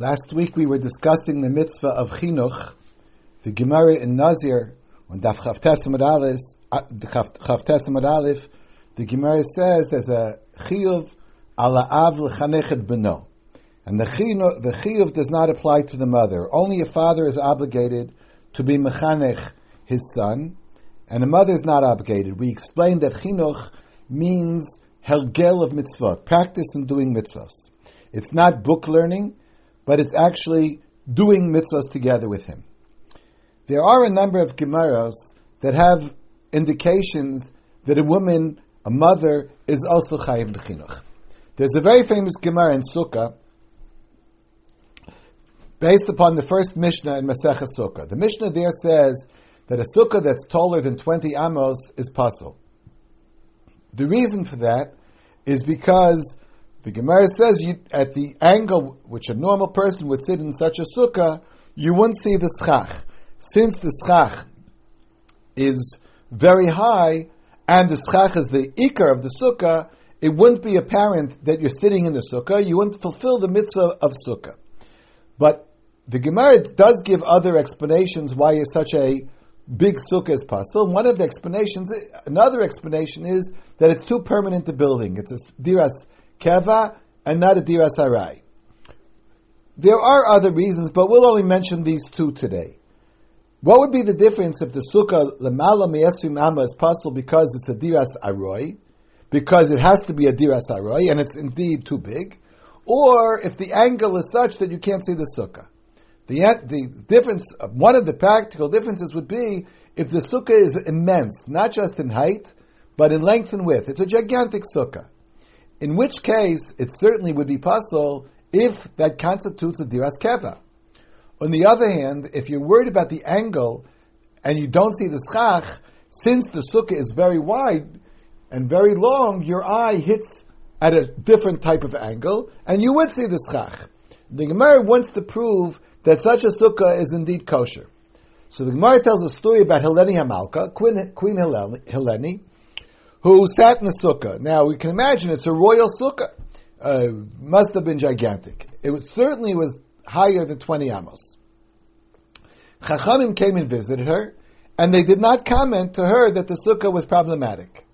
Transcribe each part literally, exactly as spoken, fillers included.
Last week we were discussing the mitzvah of chinuch, the Gemara in Nazir, on Daf Chavtes Amud Aleph, the Gemara says there's a chiyuv ala av l'chanechet b'no, and the chiyuv, the chiyuv does not apply to the mother. Only a father is obligated to be mechanech his son, and a mother is not obligated. We explained that chinuch means helgel of mitzvot, practice in doing mitzvos. It's not book learning, but it's actually doing mitzvahs together with him. There are a number of gemaros that have indications that a woman, a mother, is also chayiv d'chinuch. There's a very famous gemara in Sukkah, based upon the first Mishnah in Maseches Sukkah. The Mishnah there says that a Sukkah that's taller than twenty amos is pasul. The reason for that is because the Gemara says you, at the angle which a normal person would sit in such a sukkah, you wouldn't see the schach. Since the schach is very high, and the schach is the ikar of the sukkah, it wouldn't be apparent that you're sitting in the sukkah. You wouldn't fulfill the mitzvah of sukkah. But the Gemara does give other explanations why is such a big sukkah is possible. One of the explanations, another explanation is that it's too permanent a building. It's a diras Keva and not a diras harai. There are other reasons, but we'll only mention these two today. What would be the difference if the sukkah lemala me'esrim amma is possible because it's a diras aroi, because it has to be a diras aroi, and it's indeed too big, or if the angle is such that you can't see the sukkah? The the difference, one of the practical differences would be if the sukkah is immense, not just in height, but in length and width. It's a gigantic sukkah. In which case, it certainly would be pasul if that constitutes a diras keva. On the other hand, if you're worried about the angle and you don't see the schach, since the sukkah is very wide and very long, your eye hits at a different type of angle, and you would see the schach. The Gemara wants to prove that such a sukkah is indeed kosher. So the Gemara tells a story about Heleni Hamalka, Queen, Queen Heleni, who sat in the sukkah. Now, we can imagine it's a royal sukkah. Uh, must have been gigantic. It was, certainly was higher than twenty amos. Chachamim came and visited her, and they did not comment to her that the sukkah was problematic.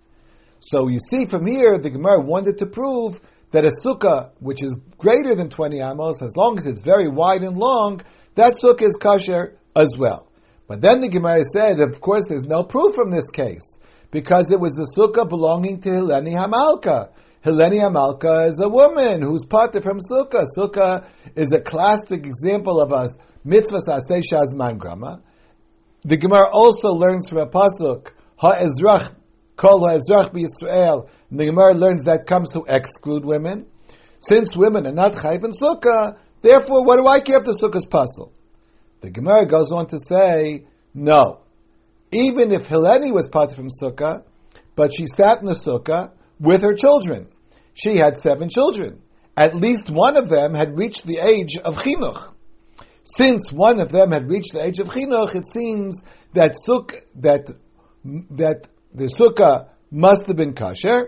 So you see from here, the Gemara wanted to prove that a sukkah, which is greater than twenty amos, as long as it's very wide and long, that sukkah is kosher as well. But then the Gemara said, of course, there's no proof from this case, because it was a sukkah belonging to Heleni Hamalka. Heleni Hamalka is a woman who's parted from sukkah. Sukkah is a classic example of a mitzvah saseh shazman grama. The Gemara also learns from a pasuk, ha'ezrach, kol ha'ezrach b'Yisrael. And the Gemara learns that comes to exclude women. Since women are not chayiv in sukkah, therefore what do I care if the sukkah is pasul? The Gemara goes on to say, no. Even if Heleni was parted from sukkah, but she sat in the sukkah with her children. She had seven children. At least one of them had reached the age of chinuch. Since one of them had reached the age of chinuch, it seems that suk that that the sukkah must have been kasher,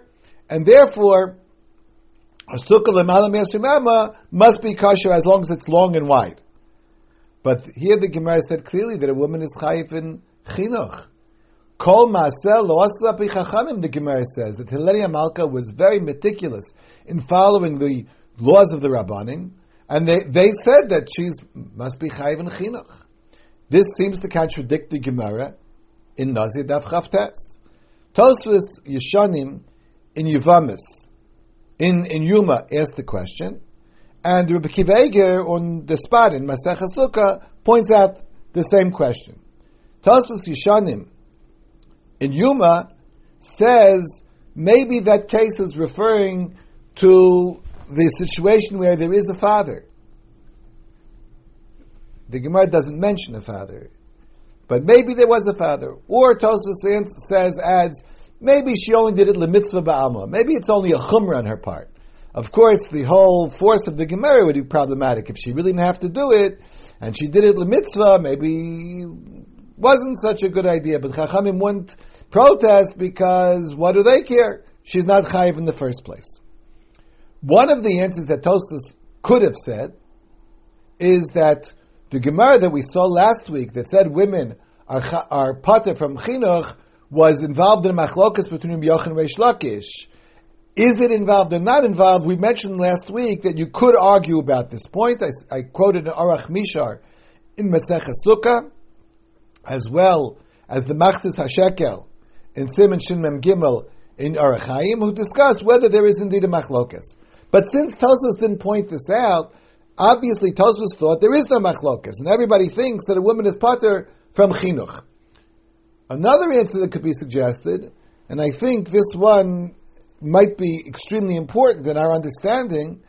and therefore a sukkah l'malam yasumama must be kasher as long as it's long and wide. But here the Gemara said clearly that a woman is chayiv in chinuch. Kol maaseh lo asla b'chachamim, the Gemara says, that Heleni Hamalka was very meticulous in following the laws of the Rabbanim, and they, they said that she must be chayiv in chinuch. This seems to contradict the Gemara in Nazir Daf Chavtes. Tosfos Yeshanim in Yuvamis, in, in Yuma, asked the question, and Rabbi Akiva Eiger on the spot in Maseches Sukkah points out the same question. Tosfos Yeshanim in Yuma says maybe that case is referring to the situation where there is a father. The Gemara doesn't mention a father, but maybe there was a father. Or Tosfos says, adds, maybe she only did it l'mitzvah ba'alma. Maybe it's only a chumrah on her part. Of course, the whole force of the Gemara would be problematic. If she really didn't have to do it, and she did it l'mitzvah, maybe wasn't such a good idea, but Chachamim wouldn't protest because what do they care? She's not chayiv in the first place. One of the answers that Tosfos could have said is that the Gemara that we saw last week that said women are, are pater from chinuch was involved in machlokas between Yochanan and Reish Lakish. Is it involved or not involved? We mentioned last week that you could argue about this point. I, I quoted an Aruch Mishar in Masechah Sukkah, as well as the Machzis HaShekel in Siman Shin Mem Gimel in Aruch Chaim, who discussed whether there is indeed a machlokas. But since Tosfos didn't point this out, obviously Tosfos thought there is no machlokas, and everybody thinks that a woman is pater from chinuch. Another answer that could be suggested, and I think this one might be extremely important in our understanding,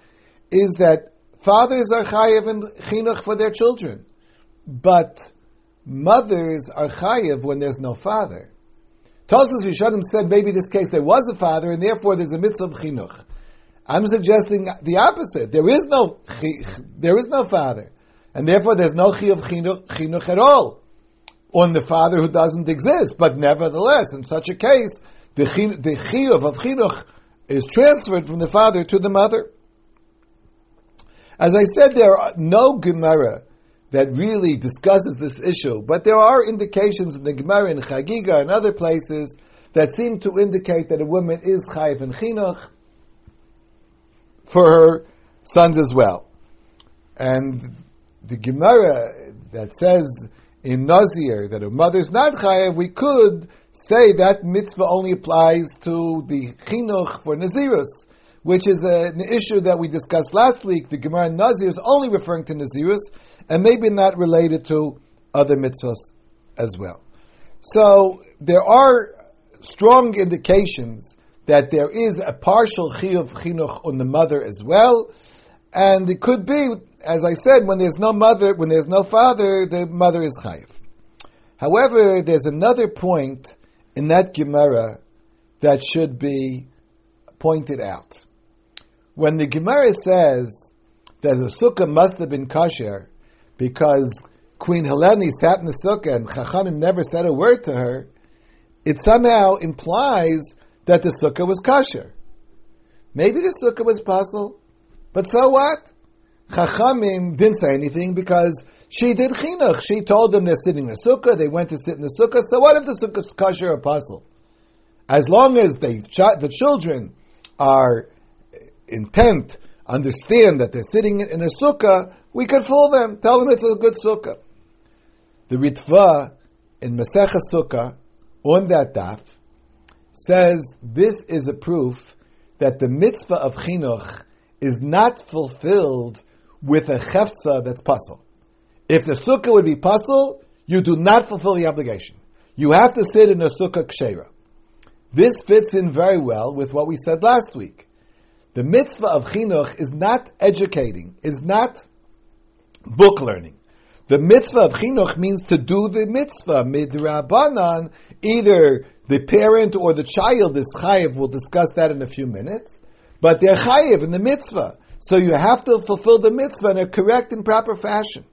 is that fathers are chayev in chinuch for their children, but mothers are chayev when there's no father. Tosfos Yeshanim said maybe in this case there was a father, and therefore there's a mitzvah of chinuch. I'm suggesting the opposite. There is no there is no father, and therefore there's no chi of chinuch, chinuch at all on the father who doesn't exist. But nevertheless, in such a case, the chi, the chi of, of chinuch is transferred from the father to the mother. As I said, there are no Gemara that really discusses this issue, but there are indications in the Gemara in Chagiga and other places that seem to indicate that a woman is chayiv in chinuch for her sons as well. And the Gemara that says in Nazir that a mother's not chayev, we could say that mitzvah only applies to the chinuch for Nazirus, which is a, an issue that we discussed last week. The Gemara in Nazir is only referring to Nazirus, and maybe not related to other mitzvahs as well. So there are strong indications that there is a partial chi of chinuch on the mother as well, and it could be, as I said, when there's no mother, when there's no father, the mother is chayiv. However, there's another point in that Gemara that should be pointed out. When the Gemara says that the sukkah must have been kasher because Queen Helene sat in the sukkah and Chachamim never said a word to her, it somehow implies that the sukkah was kasher. Maybe the sukkah was puzzle, but so what? Chachamim didn't say anything because she did chinuch. She told them they're sitting in the sukkah, they went to sit in the sukkah, so what if the sukkah is kasher or puzzle? As long as they, the children are intent, understand that they're sitting in a sukkah, we could fool them, tell them it's a good sukkah. The Ritva in Masechah Sukkah, on that daf, says this is a proof that the mitzvah of chinuch is not fulfilled with a chefza that's pasul. If the sukkah would be pasul, you do not fulfill the obligation. You have to sit in a sukkah kshera. This fits in very well with what we said last week. The mitzvah of chinuch is not educating, is not book learning. The mitzvah of chinuch means to do the mitzvah, midrabanan, either the parent or the child is chayiv, we'll discuss that in a few minutes, but they're chayiv in the mitzvah, so you have to fulfill the mitzvah in a correct and proper fashion.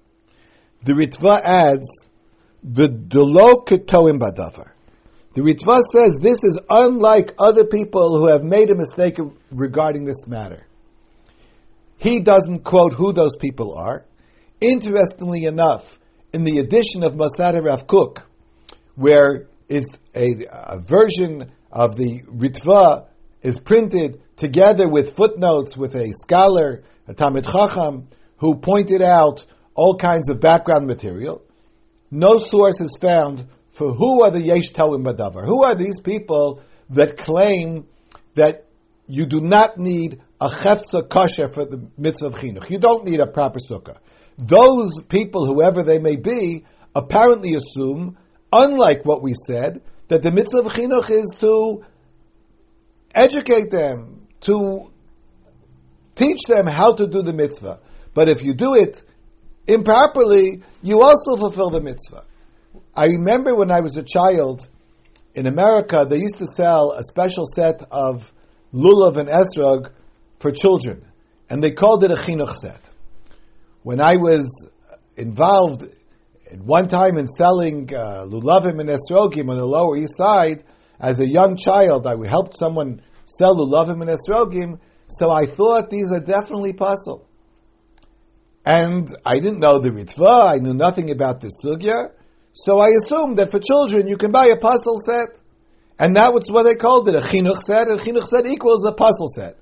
The Ritva adds, the delo ketoim badavar. The Ritva says this is unlike other people who have made a mistake regarding this matter. He doesn't quote who those people are. Interestingly enough, in the edition of Masad HaRav Kook, where it's a, a version of the Ritva is printed together with footnotes with a scholar, a Talmid Chacham, who pointed out all kinds of background material, no source is found for who are the Yesh Toim Badavar. Who are these people that claim that you do not need a Chefza Kasher for the mitzvah of Chinuch? You don't need a proper sukkah. Those people, whoever they may be, apparently assume, unlike what we said, that the mitzvah of chinuch is to educate them, to teach them how to do the mitzvah. But if you do it improperly, you also fulfill the mitzvah. I remember when I was a child in America, they used to sell a special set of lulav and esrog for children, and they called it a chinuch set. When I was involved at one time in selling uh, lulavim and esrogim on the Lower East Side, as a young child, I helped someone sell lulavim and esrogim, so I thought these are definitely pasul. And I didn't know the mitzvah, I knew nothing about this sugya, so I assumed that for children you can buy a puzzle set. And that was what they called it, a chinuch set, and chinuch set equals a puzzle set.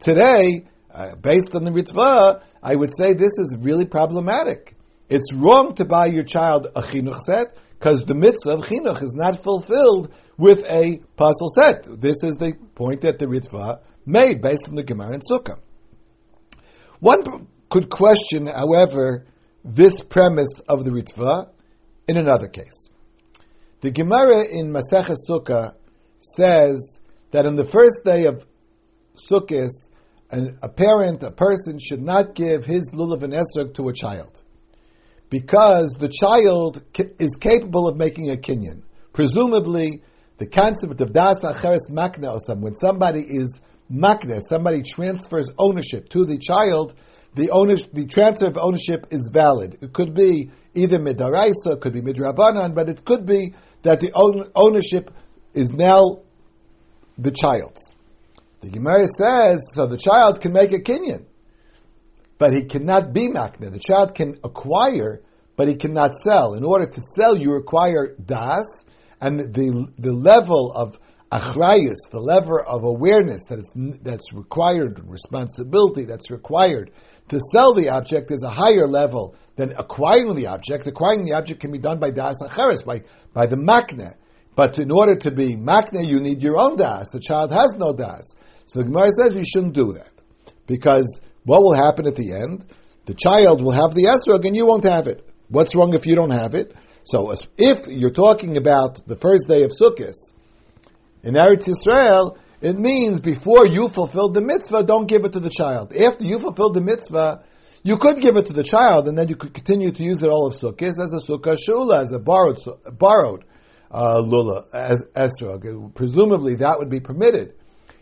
Today, uh, based on the mitzvah, I would say this is really problematic. It's wrong to buy your child a chinuch set, because the mitzvah of chinuch is not fulfilled with a puzzle set. This is the point that the Ritva made, based on the Gemara and Sukkah. One could question, however, this premise of the Ritva in another case. The Gemara in Masechah Sukkah says that on the first day of Sukkot, an, a parent, a person, should not give his lulav and esrog to a child, because the child is capable of making a kinyan. Presumably, the concept of das acheres makna osam, when somebody is makna, somebody transfers ownership to the child, the ownership, the transfer of ownership is valid. It could be either midaraisa, it could be midrabanan, but it could be that the own, ownership is now the child's. The Gemara says, so the child can make a kinyan, but he cannot be makna. The child can acquire, but he cannot sell. In order to sell, you require das, and the the level of achrayus, the level of awareness that is, that's required, responsibility that's required to sell the object is a higher level than acquiring the object. Acquiring the object can be done by das acheres, by, by the makna. But in order to be makna, you need your own das. The child has no das. So the Gemara says you shouldn't do that, because what will happen at the end? The child will have the esrog and you won't have it. What's wrong if you don't have it? So if you're talking about the first day of Sukkot in Eretz Yisrael, it means before you fulfilled the mitzvah, don't give it to the child. After you fulfilled the mitzvah, you could give it to the child, and then you could continue to use it all of Sukkot as a sukkah shula, as a borrowed borrowed uh, lula, as esrog. Presumably that would be permitted.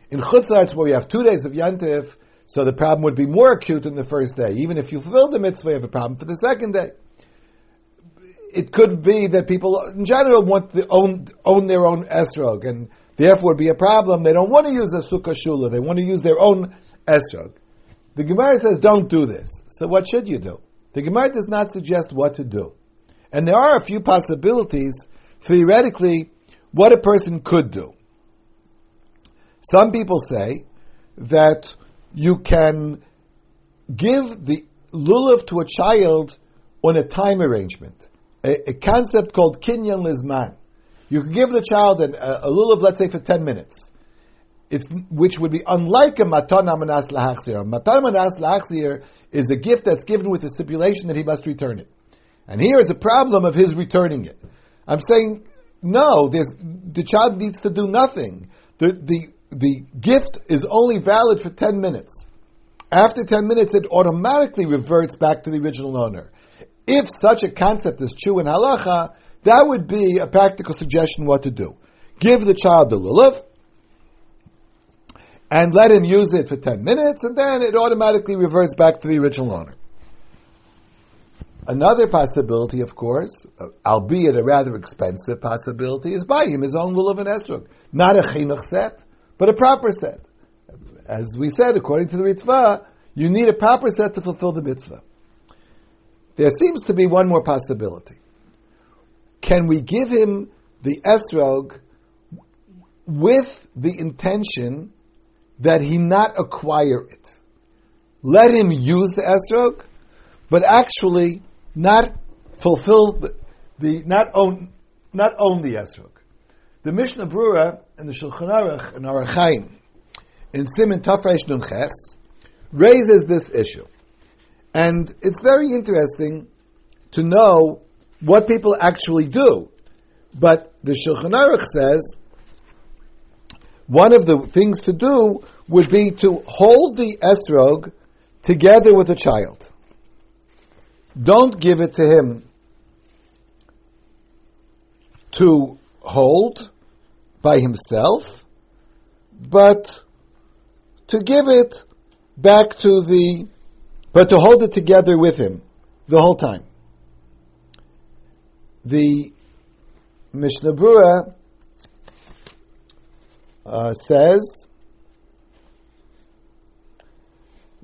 In Chutz La'aretz, where we have two days of Yantif, so the problem would be more acute on the first day. Even if you fulfilled the mitzvah, you have a problem for the second day. It could be that people, in general, want to own, own their own esrog, and therefore would be a problem. They don't want to use a sukkah shula. They want to use their own esrog. The Gemara says, don't do this. So what should you do? The Gemara does not suggest what to do. And there are a few possibilities, theoretically, what a person could do. Some people say that you can give the lulav to a child on a time arrangement, a, a concept called kinyan lizman. You can give the child an, a, a lulav, let's say, for ten minutes, it's, which would be unlike a matan amanas lahachzir. Matan amanas lahachzir is a gift that's given with the stipulation that he must return it. And here is a problem of his returning it. I'm saying, no, there's, the child needs to do nothing. The, the The gift is only valid for ten minutes. After ten minutes, it automatically reverts back to the original owner. If such a concept is true in halacha, that would be a practical suggestion what to do. Give the child the lulav, and let him use it for ten minutes, and then it automatically reverts back to the original owner. Another possibility, of course, albeit a rather expensive possibility, is buy him his own lulav and esrog. Not a chinuch set, but a proper set. As we said, according to the Ritva, you need a proper set to fulfill the mitzvah. There seems to be one more possibility. Can we give him the esrog with the intention that he not acquire it? Let him use the esrog, but actually not fulfill the, the not own not own the esrog. The Mishnah Brura and the Shulchan Aruch and Aruch Chaim in Siman Tafresh Nun Ches raises this issue. And it's very interesting to know what people actually do. But the Shulchan Aruch says one of the things to do would be to hold the esrog together with the child. Don't give it to him to hold by himself, but to give it back to the, but to hold it together with him the whole time. The Mishnah Brura uh, says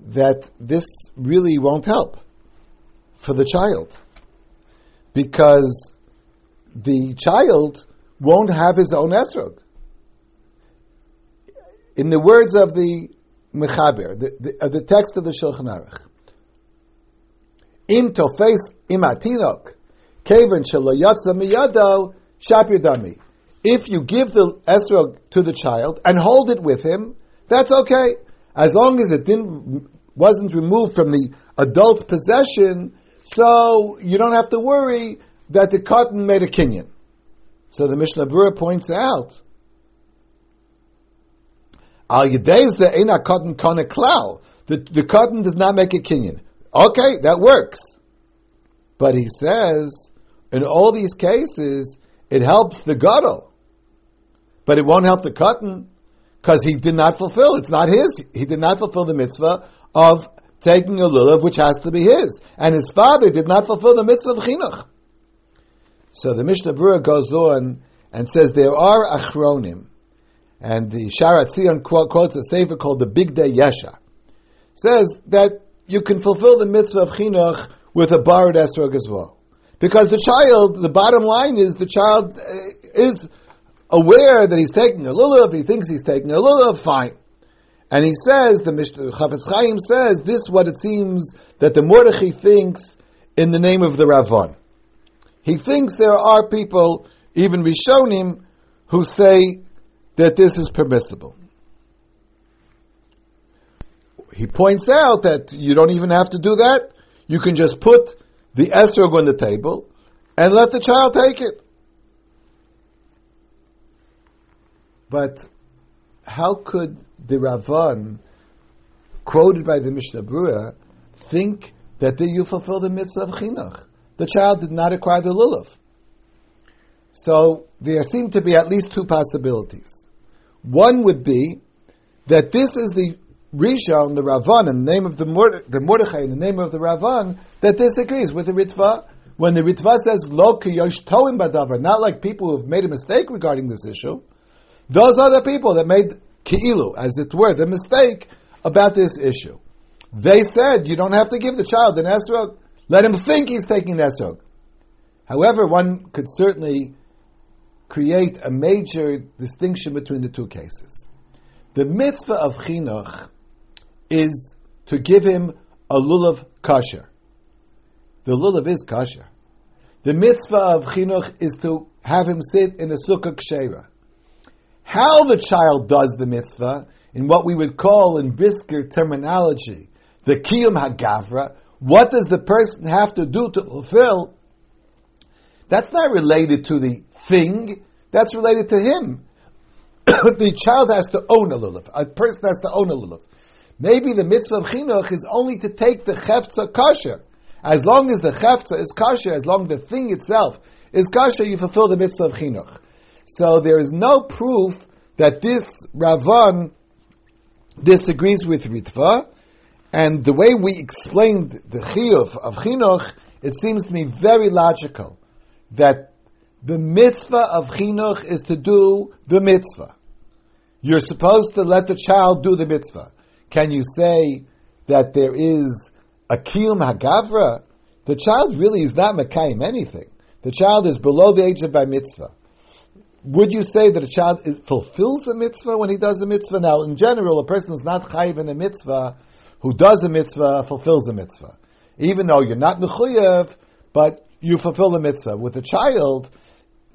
that this really won't help. for the child, because the child won't have his own esrog. In the words of the Mechaber, the, the, uh, the text of the Shulchan Aruch, Im tofes im atinok, kevan shelo yatsa miyado, shap yadami. If you give the esrog to the child and hold it with him, that's okay, as long as it didn't wasn't removed from the adult possession. So you don't have to worry that the cotton made a kinyan. So the Mishnah Berurah points out, Al Yidayz the Eina Cotton Kone Klal. The the cotton does not make a kinyan. Okay, that works. But he says, in all these cases, it helps the gadol, but it won't help the cotton, because he did not fulfill. It's not his. He did not fulfill the mitzvah of taking a lulav, which has to be his. And his father did not fulfill the mitzvah of chinuch. So the Mishnah Berurah goes on and says there are achronim, and the Shaar HaTzion quotes a sefer called the Bigdei Yesha, says that you can fulfill the mitzvah of chinuch with a borrowed esrog as well. Because the child, the bottom line is, the child is aware that he's taking a lulav, he thinks he's taking a lulav, fine. And he says, the Mishnah Chafetz Chaim says, this is what it seems that the Mordechai thinks in the name of the Ravon. He thinks there are people, even Rishonim, who say that this is permissible. He points out that you don't even have to do that. You can just put the esrog on the table and let the child take it. But how could the Ravan, quoted by the Mishnah Berurah, think that you fulfill the mitzvah of chinuch? The child did not acquire the lulav. So there seem to be at least two possibilities. One would be that this is the Rishon, the Ravan, in the name of the, Morde- the Mordechai, in the name of the Ravan, that disagrees with the Ritva. When the Ritva says, Lo ki yosh toim badavar, not like people who have made a mistake regarding this issue, those are the people that made Ki'ilu, as it were, the mistake about this issue. They said, you don't have to give the child an esrog. Let him think he's taking an esrog. However, one could certainly create a major distinction between the two cases. The mitzvah of chinuch is to give him a lulav kasher. The lulav is kasher. The mitzvah of chinuch is to have him sit in a sukkah kshera. How the child does the mitzvah, in what we would call in brisker terminology, the kiyum hagavra, what does the person have to do to fulfill, that's not related to the thing, that's related to him. The child has to own a lulav, a person has to own a lulav. Maybe the mitzvah of chinuch is only to take the chefza kasher. As long as the chefza is kasher, as long as the thing itself is kasher, you fulfill the mitzvah of chinuch. So there is no proof that this Ravan disagrees with Ritva, and the way we explained the Chiyuv of Chinuch, it seems to me very logical that the mitzvah of Chinuch is to do the mitzvah. You're supposed to let the child do the mitzvah. Can you say that there is a Kiyum Hagavra? The child really is not Mekayim anything. The child is below the age of Bar Mitzvah. Would you say that a child is, fulfills a mitzvah when he does a mitzvah? Now, in general, a person who's not chayiv in a mitzvah, who does a mitzvah, fulfills a mitzvah. Even though you're not mechuyev, but you fulfill the mitzvah. With a child,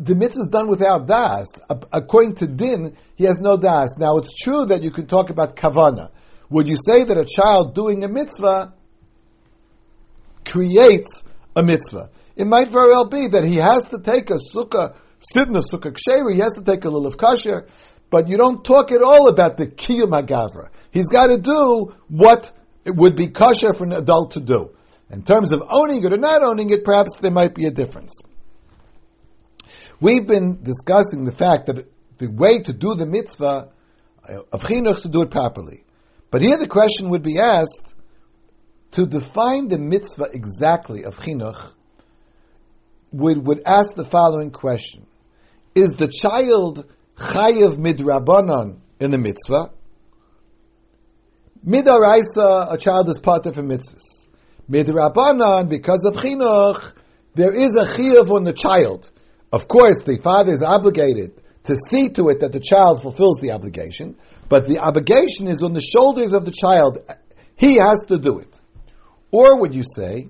the mitzvah is done without das. According to din, he has no das. Now, it's true that you can talk about kavana. Would you say that a child doing a mitzvah creates a mitzvah? It might very well be that he has to take a sukkah, sit in the sukkah ksheri, he has to take a lulav kasher, but you don't talk at all about the kiyum hagavra. He's got to do what it would be kasher for an adult to do. In terms of owning it or not owning it, perhaps there might be a difference. We've been discussing the fact that the way to do the mitzvah of chinuch is to do it properly. But here the question would be asked, to define the mitzvah exactly of chinuch, we would ask the following question. Is the child chayav midrabanan in the mitzvah? Midaraisa, a child is part of a mitzvah. Midrabanan, because of chinuch, there is a chiyuv on the child. Of course, the father is obligated to see to it that the child fulfills the obligation, but the obligation is on the shoulders of the child. He has to do it. Or would you say,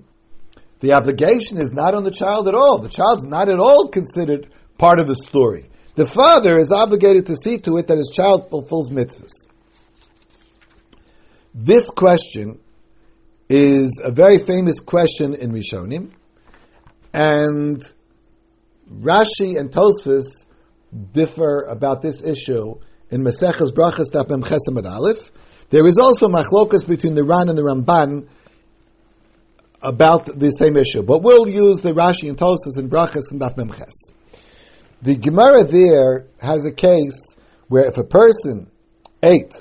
the obligation is not on the child at all. The child's not at all considered part of the story. The father is obligated to see to it that his child fulfills mitzvahs. This question is a very famous question in Rishonim, and Rashi and Tosfos differ about this issue in Maseches Brachos Daf Mem Ches Amud Aleph. There is also machlokas between the Ran and the Ramban about the same issue, but we'll use the Rashi and Tosfos and Brachos and Daf Mem Ches. The Gemara there has a case where if a person ate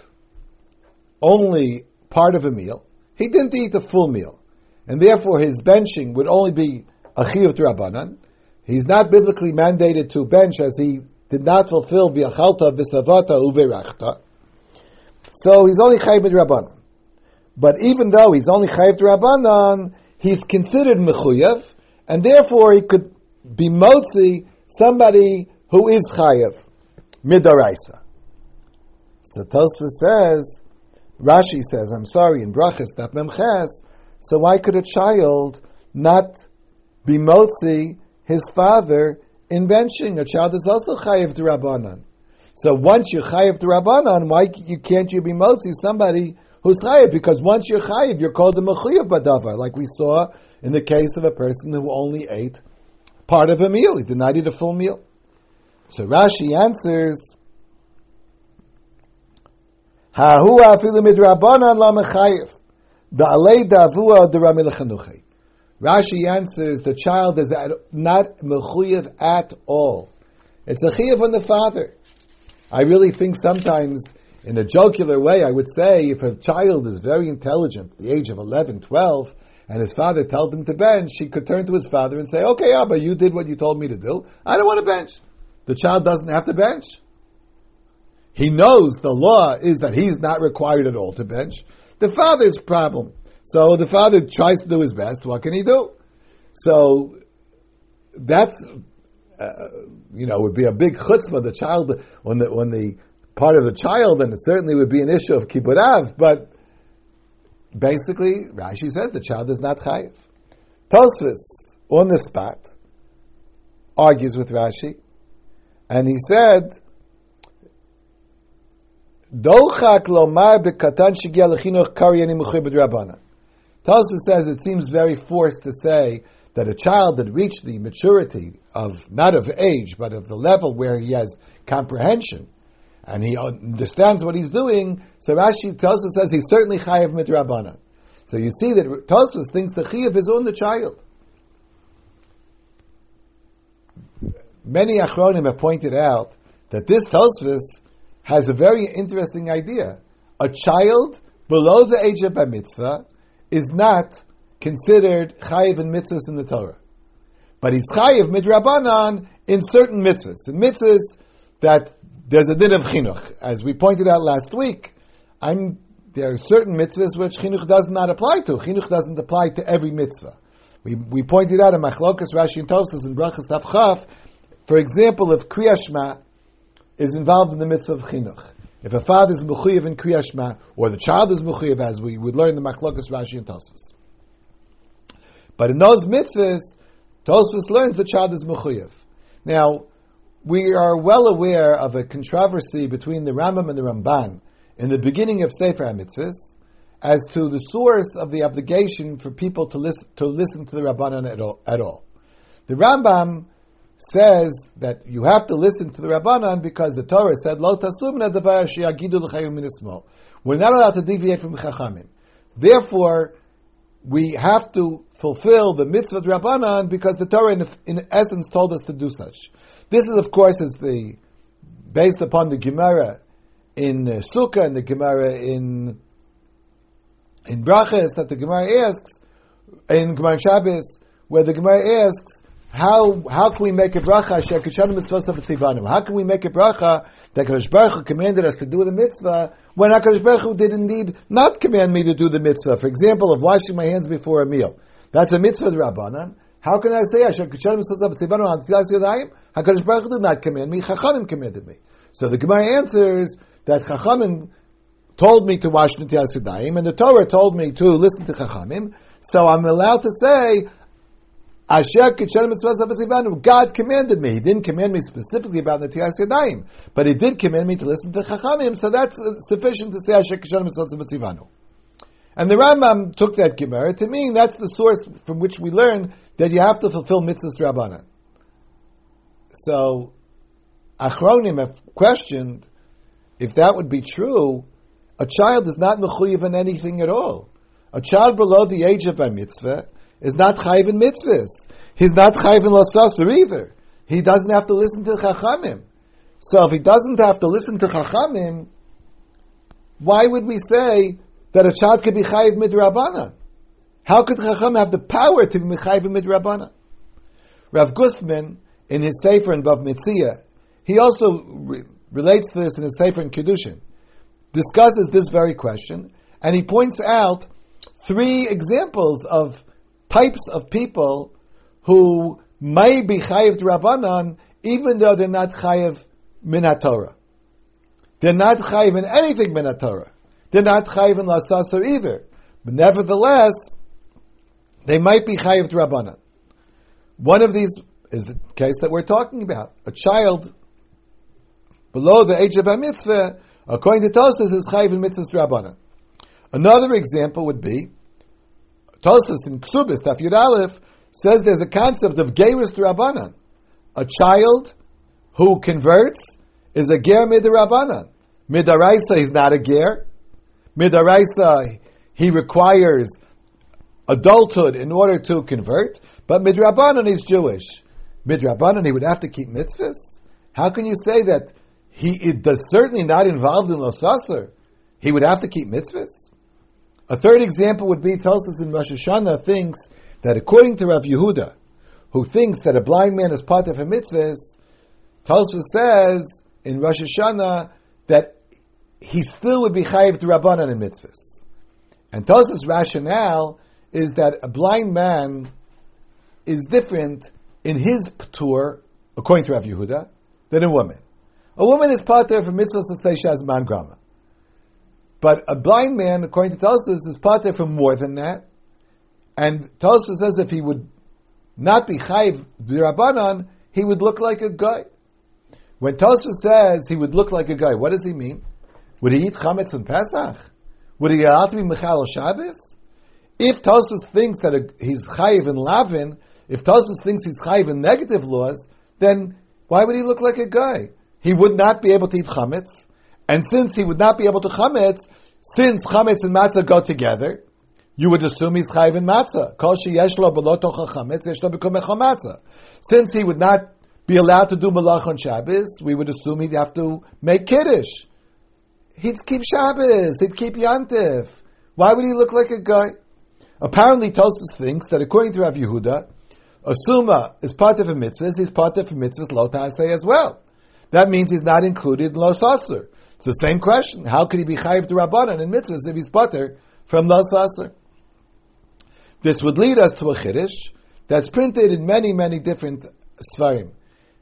only part of a meal, he didn't eat a full meal, and therefore his benching would only be a chiyuv d'rabanan. He's not biblically mandated to bench as he did not fulfill v'achalta v'savata uverachta. So he's only chayiv d'rabanan. But even though he's only chayiv d'rabanan, he's considered mechuyev, and therefore he could be motzi somebody who is chayev midaraisa. So Tosfos says, Rashi says, I'm sorry, in Brachos Daf Mem Ches, so why could a child not be motzi his father in benching? A child is also chayev d'rabanan. So once you're chayev d'rabanan, why you can't you be motzi somebody who's chayev? Because once you're chayev, you're called a mechuyev b'davar, like we saw in the case of a person who only ate part of a meal. He did not eat a full meal. So Rashi answers, Hahu afilu midrabanan la mechayev, da'alei davua d'ramil chanuchei. Rashi answers, the child is not mechuyev at all. It's a chiyuv on the father. I really think sometimes, in a jocular way, I would say, if a child is very intelligent, the age of eleven, twelve, and his father tells him to bench, he could turn to his father and say, okay, Abba, you did what you told me to do. I don't want to bench. The child doesn't have to bench. He knows the law is that he's not required at all to bench. The father's problem. So the father tries to do his best. What can he do? So that's, uh, you know, would be a big chutzpah, the child, on the, on the part of the child, and it certainly would be an issue of kibbutz av, but basically, Rashi says the child is not chayiv. Tosfos, on the spot, argues with Rashi, and he said, Tosfos says it seems very forced to say that a child that reached the maturity of, not of age, but of the level where he has comprehension, and he understands what he's doing, so Rashi Tosfos says he's certainly chayiv midrabanan. So you see that Tosfos thinks the chayiv is on the child. Many achronim have pointed out that this Tosfos has a very interesting idea. A child below the age of bar mitzvah is not considered chayiv in mitzvahs in the Torah, but he's chayiv midrabanan in certain mitzvahs. In mitzvahs that there's a din of chinuch. As we pointed out last week, I'm, there are certain mitzvahs which chinuch does not apply to. Chinuch doesn't apply to every mitzvah. We we pointed out in Machlokas Rashi and Tosfos and Brachos Daf Chaf, for example, if Kriya Shema is involved in the mitzvah of chinuch, if a father is mechuyev in Kriya Shema, or the child is mechuyev, as we would learn in the Machlokas Rashi and Tosfos. But in those mitzvahs, Tosfos learns the child is mechuyev. Now, we are well aware of a controversy between the Rambam and the Ramban in the beginning of Sefer HaMitzvahs as to the source of the obligation for people to listen to, listen to the Rabbanan at all, at all. The Rambam says that you have to listen to the Rabbanan because the Torah said, Lo tasumna davar sheyagidu l'chayim min asmol. We're not allowed to deviate from Chachamim. Therefore, we have to fulfill the mitzvah of the Rabbanan because the Torah in, in essence told us to do such. This is, of course, is the based upon the Gemara in uh, Sukkah and the Gemara in in Brachos that the Gemara asks in Gemara Shabbos, where the Gemara asks, How how can we make a bracha? How can we make a bracha that Kadosh Baruch Hu commanded us to do the mitzvah when Kadosh Baruch Hu did indeed not command me to do the mitzvah? For example, of washing my hands before a meal. That's a mitzvah d'Rabbanan. How can I say Kadosh Baruch Hu did not command me? Chachamim commanded me. So the Gemara answers that Chachamim told me to wash Netilas Yadayim, and the Torah told me to listen to Chachamim. So I'm allowed to say, God commanded me. He didn't command me specifically about Netilas Yadayim, but He did command me to listen to Chachamim, so that's sufficient to say Asher Kishanim Mitzvot B'Tzivanu. And the Rambam took that Gemara to mean that's the source from which we learn that you have to fulfill Mitzvot Rabbanan. So, Achronim have questioned if that would be true. A child is not mechuyev in anything at all. A child below the age of a mitzvah is not chayiv in mitzvahs. He's not chayiv in l'sasur either. He doesn't have to listen to Chachamim. So if he doesn't have to listen to Chachamim, why would we say that a child could be chayiv midrabana? How could Chachamim have the power to be chayiv midrabana? Rav Gusman, in his Sefer in Bav Metzia, he also re- relates to this in his Sefer in Kedushin, discusses this very question, and he points out three examples of types of people who may be chayiv d'Rabbanan even though they're not chayiv min haTorah. They're not chayiv in anything min haTorah. They're not chayiv in l'sasur either. But nevertheless, they might be chayiv d'Rabbanan. One of these is the case that we're talking about. A child below the age of a mitzvah, according to Tosfos, is chayiv in mitzvahs d'Rabbanan. Another example would be Tosfos in Ksubis Daf Yud Aleph says there's a concept of gerus d'Rabbanan. A child who converts is a ger mid'Rabbanan. Mid'araisa he's not a ger. Mid'araisa he requires adulthood in order to convert, but mid'Rabbanan he's Jewish. Mid'Rabbanan he would have to keep mitzvahs. How can you say that? He it does certainly not involved in l'sasur. He would have to keep mitzvahs. A third example would be Tosfos in Rosh Hashanah thinks that according to Rav Yehuda, who thinks that a blind man is part of a mitzvahs, Tosfos says in Rosh Hashanah that he still would be chayiv d'Rabbanan in mitzvahs. And Tosfos' rationale is that a blind man is different in his p'tur, according to Rav Yehuda, than a woman. A woman is pater for mitzvah sasesha as man grama. But a blind man, according to Tosfos, is pater for more than that. And Tosfos says if he would not be chayiv d'Rabbanan, he would look like a guy. When Tosfos says he would look like a guy, what does he mean? Would he eat chametz on Pesach? Would he have to be mechal Shabbos? If Tosfos thinks that a, he's chayiv in lavin, if Tosfos thinks he's chayiv in negative laws, then why would he look like a guy? He would not be able to eat chametz, and since he would not be able to chametz, since chametz and matzah go together, you would assume he's chayiv in matzah. Kol sheyesh lo b'lo tocha chametz, yesh lo b'komecha matzah. Since he would not be allowed to do malach on Shabbos, we would assume he'd have to make kiddush. He'd keep Shabbos. He'd keep Yantif. Why would he look like a guy? Apparently, Tosfos thinks that according to Rav Yehuda, a suma is part of a mitzvah. He's part of a mitzvah lo ta'aseh as well. That means he's not included in Los Asur. It's the same question. How could he be chayiv d'Rabbanan in mitzvahs if he's pater from Los Asur? This would lead us to a chiddush that's printed in many, many different svarim.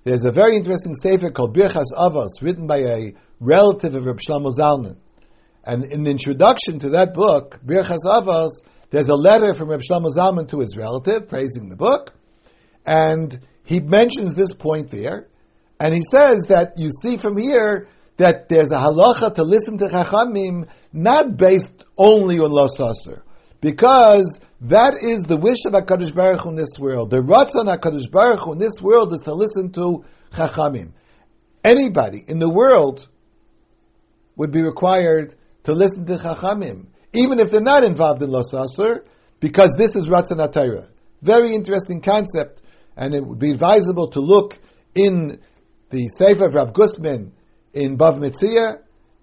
There's a very interesting sefer called Birchas Avos, written by a relative of Reb Shlomo Zalman. And in the introduction to that book, Birchas Avos, there's a letter from Reb Shlomo Zalman to his relative, praising the book. And he mentions this point there. And he says that you see from here that there's a halacha to listen to Chachamim not based only on Los Asur, because that is the wish of HaKadosh Baruch Hu in this world. The Ratzon HaKadosh Baruch Hu in this world is to listen to Chachamim. Anybody in the world would be required to listen to Chachamim, even if they're not involved in Los Asur, because this is Ratzon HaTorah. Very interesting concept, and it would be advisable to look in the Sefer of Rav Gusman in Bav Metzia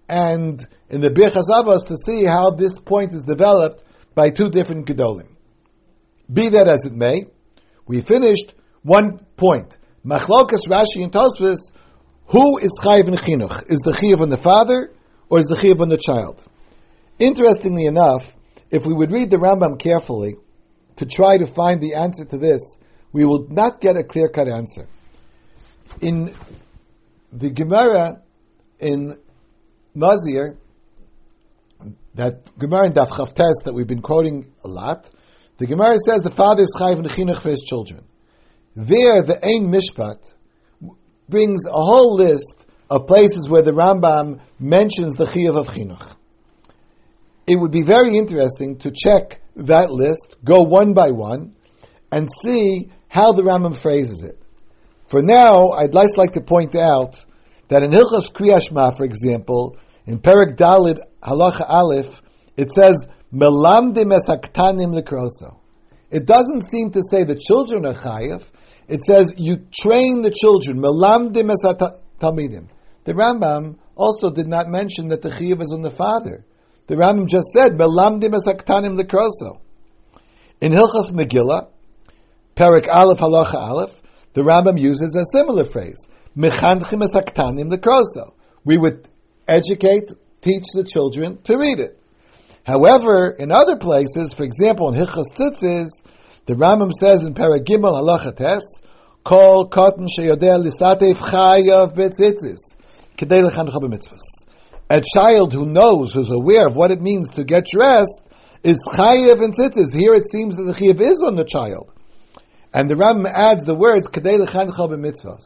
and in the Birchas Avos to see how this point is developed by two different Gedolim. Be that as it may, we finished One point. Machlokas Rashi and Tosfos, who is chayiv in chinuch? Is the chayiv on the father or is the chayiv on the child? Interestingly enough, if we would read the Rambam carefully to try to find the answer to this, we will not get a clear-cut answer. In the Gemara in Nazir, that Gemara in Daf Chavtes that we've been quoting a lot, the Gemara says the father is chayiv in chinuch for his children. There, the Ein Mishpat brings a whole list of places where the Rambam mentions the Chiyuv of Chinuch. It would be very interesting to check that list, go one by one, and see how the Rambam phrases it. For now, I'd just like to point out that in Hilchos Kriya Shema, for example, in Perek Dalid Halacha Aleph, it says, Melamdim es haktanim likroso. It doesn't seem to say the children are chayiv. It says, you train the children. Melamdim es ha-talmidim. The Rambam also did not mention that the chayiv is on the father. The Rambam just said, Melamdim es ha-ktanim likroso. In Hilchos Megillah, Perek Aleph, Halacha Aleph, the Rambam uses a similar phrase. Mechanchim es ha-ktanim likroso. We would educate, teach the children to read it. However, in other places, for example, in Hilchos Tzitzis, the Rambam says in Perek Gimel Halacha Tes, Kol Katan Sheyodeh Lisatev Chayav B'Tzitzis Kedei Lechancha B'Mitzvos. A child who knows, who's aware of what it means to get dressed, is Chayav in Tzitzis. Here it seems that the Chayav is on the child, and the Rambam adds the words Kedei Lechancha B'Mitzvos.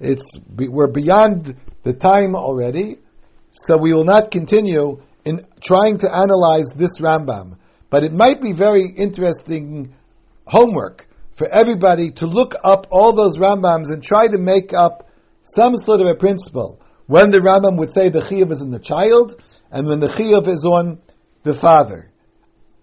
It's we're beyond the time already, so we will not continue in trying to analyze this Rambam. But it might be very interesting homework for everybody to look up all those Rambams and try to make up some sort of a principle. When the Rambam would say the Chiyuv is on the child, and when the Chiyuv is on the father.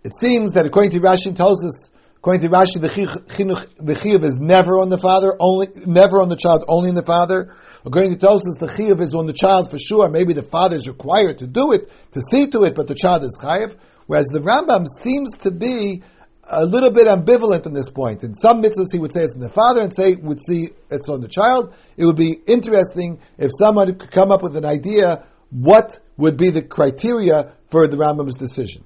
It seems that according to Rashi and Tosfos, according to Rashi, the Chiyuv, the Chiyuv is never on the father, only never on the child, only on the father. According to Tosfos, the Chiyuv is on the child for sure. Maybe the father is required to do it, to see to it, but the child is Chayiv. Whereas the Rambam seems to be a little bit ambivalent on this point. In some mitzvahs he would say it's on the father, and say would see it's on the child. It would be interesting if someone could come up with an idea what would be the criteria for the Rambam's decision.